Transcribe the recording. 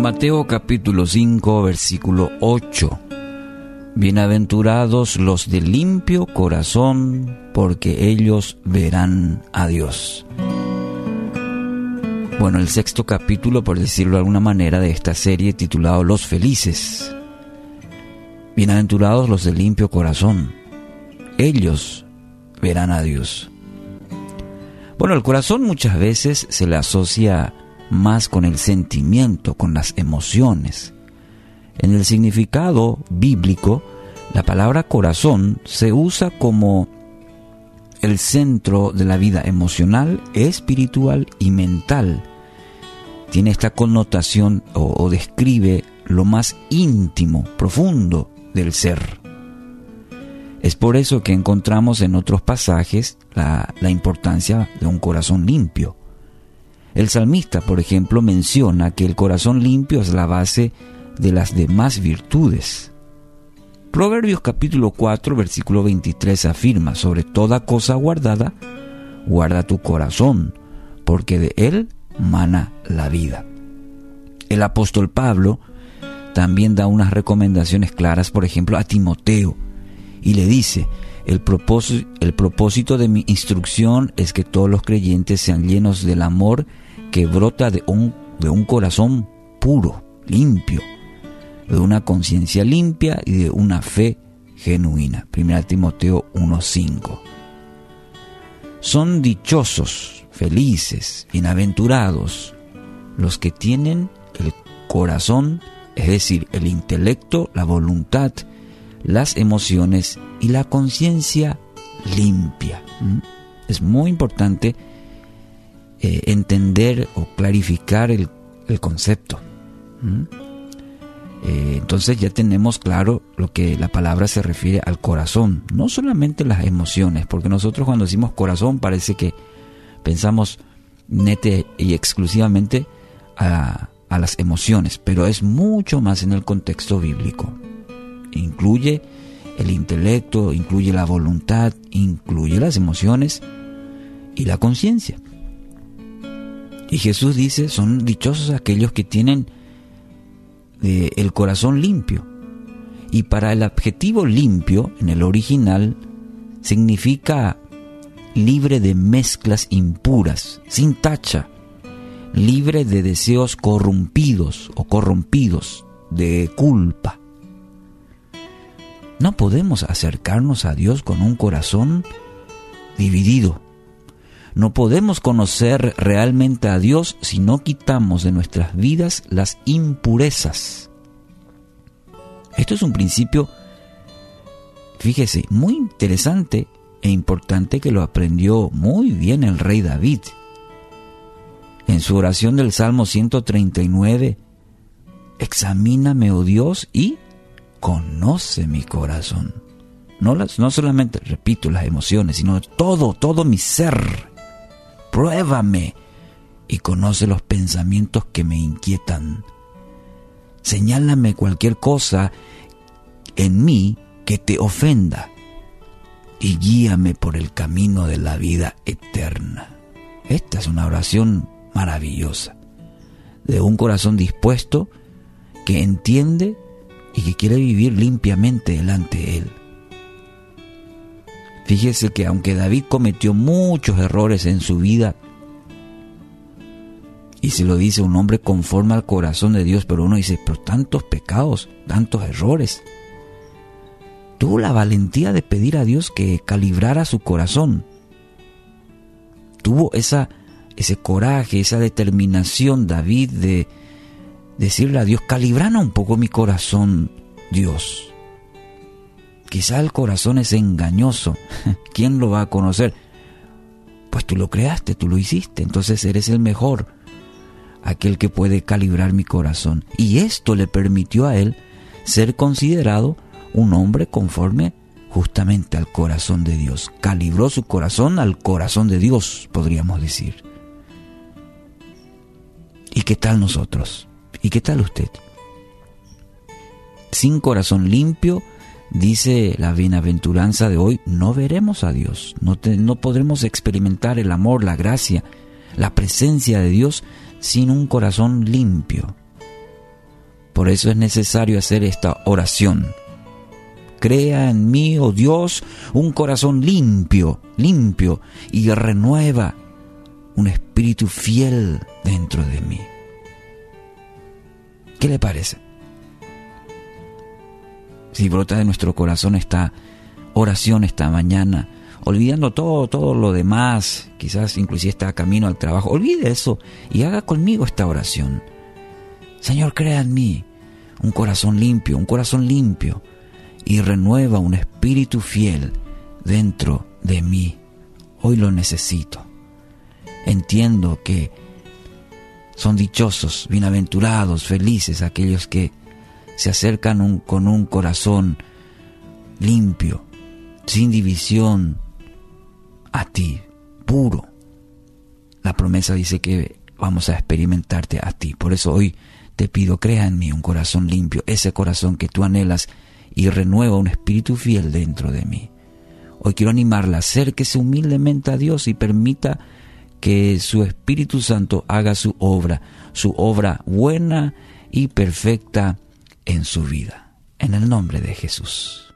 Mateo capítulo 5, versículo 8. Bienaventurados los de limpio corazón, porque ellos verán a Dios. Bueno, el sexto capítulo, por decirlo de alguna manera, de esta serie titulado Los Felices. Bienaventurados los de limpio corazón, ellos verán a Dios. Bueno, el corazón muchas veces se le asocia más con el sentimiento, con las emociones. En el significado bíblico, la palabra corazón se usa como el centro de la vida emocional, espiritual y mental. Tiene esta connotación o describe lo más íntimo, profundo del ser. Es por eso que encontramos en otros pasajes la importancia de un corazón limpio. El salmista, por ejemplo, menciona que el corazón limpio es la base de las demás virtudes. Proverbios capítulo 4, versículo 23 afirma: sobre toda cosa guardada, guarda tu corazón, porque de él mana la vida. El apóstol Pablo también da unas recomendaciones claras, por ejemplo, a Timoteo, y le dice: el propósito de mi instrucción es que todos los creyentes sean llenos del amor que brota de un corazón puro, limpio, de una conciencia limpia y de una fe genuina. 1 Timoteo 1:5. Son dichosos, felices, bienaventurados los que tienen el corazón, es decir, el intelecto, la voluntad, las emociones y la conciencia limpia. Es muy importante entender o clarificar el concepto. Entonces ya tenemos claro lo que la palabra se refiere al corazón, no solamente las emociones, porque nosotros cuando decimos corazón parece que pensamos nete y exclusivamente a las emociones, pero es mucho más en el contexto bíblico. Incluye el intelecto, incluye la voluntad, incluye las emociones y la conciencia. Y Jesús dice: son dichosos aquellos que tienen el corazón limpio. Y para el adjetivo limpio, en el original, significa libre de mezclas impuras, sin tacha, libre de deseos corrompidos, de culpa. No podemos acercarnos a Dios con un corazón dividido. No podemos conocer realmente a Dios si no quitamos de nuestras vidas las impurezas. Esto es un principio, fíjese, muy interesante e importante que lo aprendió muy bien el rey David. En su oración del Salmo 139, examíname, oh Dios, y conoce mi corazón. No solamente, repito, las emociones, sino todo mi ser. Pruébame y conoce los pensamientos que me inquietan. Señálame cualquier cosa en mí que te ofenda y guíame por el camino de la vida eterna. Esta es una oración maravillosa de un corazón dispuesto, que entiende y que quiere vivir limpiamente delante de él. Fíjese que aunque David cometió muchos errores en su vida, y se lo dice un hombre conforme al corazón de Dios, pero uno dice: pero tantos pecados, tantos errores. Tuvo la valentía de pedir a Dios que calibrara su corazón. Tuvo ese coraje, esa determinación David de decirle a Dios: calibrana un poco mi corazón, Dios. Quizá el corazón es engañoso. ¿Quién lo va a conocer? Pues tú lo creaste, tú lo hiciste. Entonces eres el mejor, aquel que puede calibrar mi corazón. Y esto le permitió a él ser considerado un hombre conforme justamente al corazón de Dios. Calibró su corazón al corazón de Dios, podríamos decir. ¿Y qué tal nosotros? ¿Y qué tal usted? Sin corazón limpio, dice la bienaventuranza de hoy, no veremos a Dios, no podremos experimentar el amor, la gracia, la presencia de Dios sin un corazón limpio. Por eso es necesario hacer esta oración. Crea en mí, oh Dios, un corazón limpio, y renueva un espíritu fiel dentro de mí. ¿Qué le parece? Si brota de nuestro corazón esta oración esta mañana, olvidando todo lo demás, quizás inclusive está camino al trabajo, olvide eso y haga conmigo esta oración. Señor, crea en mí un corazón limpio, y renueva un espíritu fiel dentro de mí. Hoy lo necesito. Entiendo que son dichosos, bienaventurados, felices aquellos que se acercan con un corazón limpio, sin división, a ti, puro. La promesa dice que vamos a experimentarte a ti. Por eso hoy te pido, crea en mí un corazón limpio, ese corazón que tú anhelas, y renueva un espíritu fiel dentro de mí. Hoy quiero animarla, acérquese humildemente a Dios y permita que su Espíritu Santo haga su obra buena y perfecta en su vida. En el nombre de Jesús.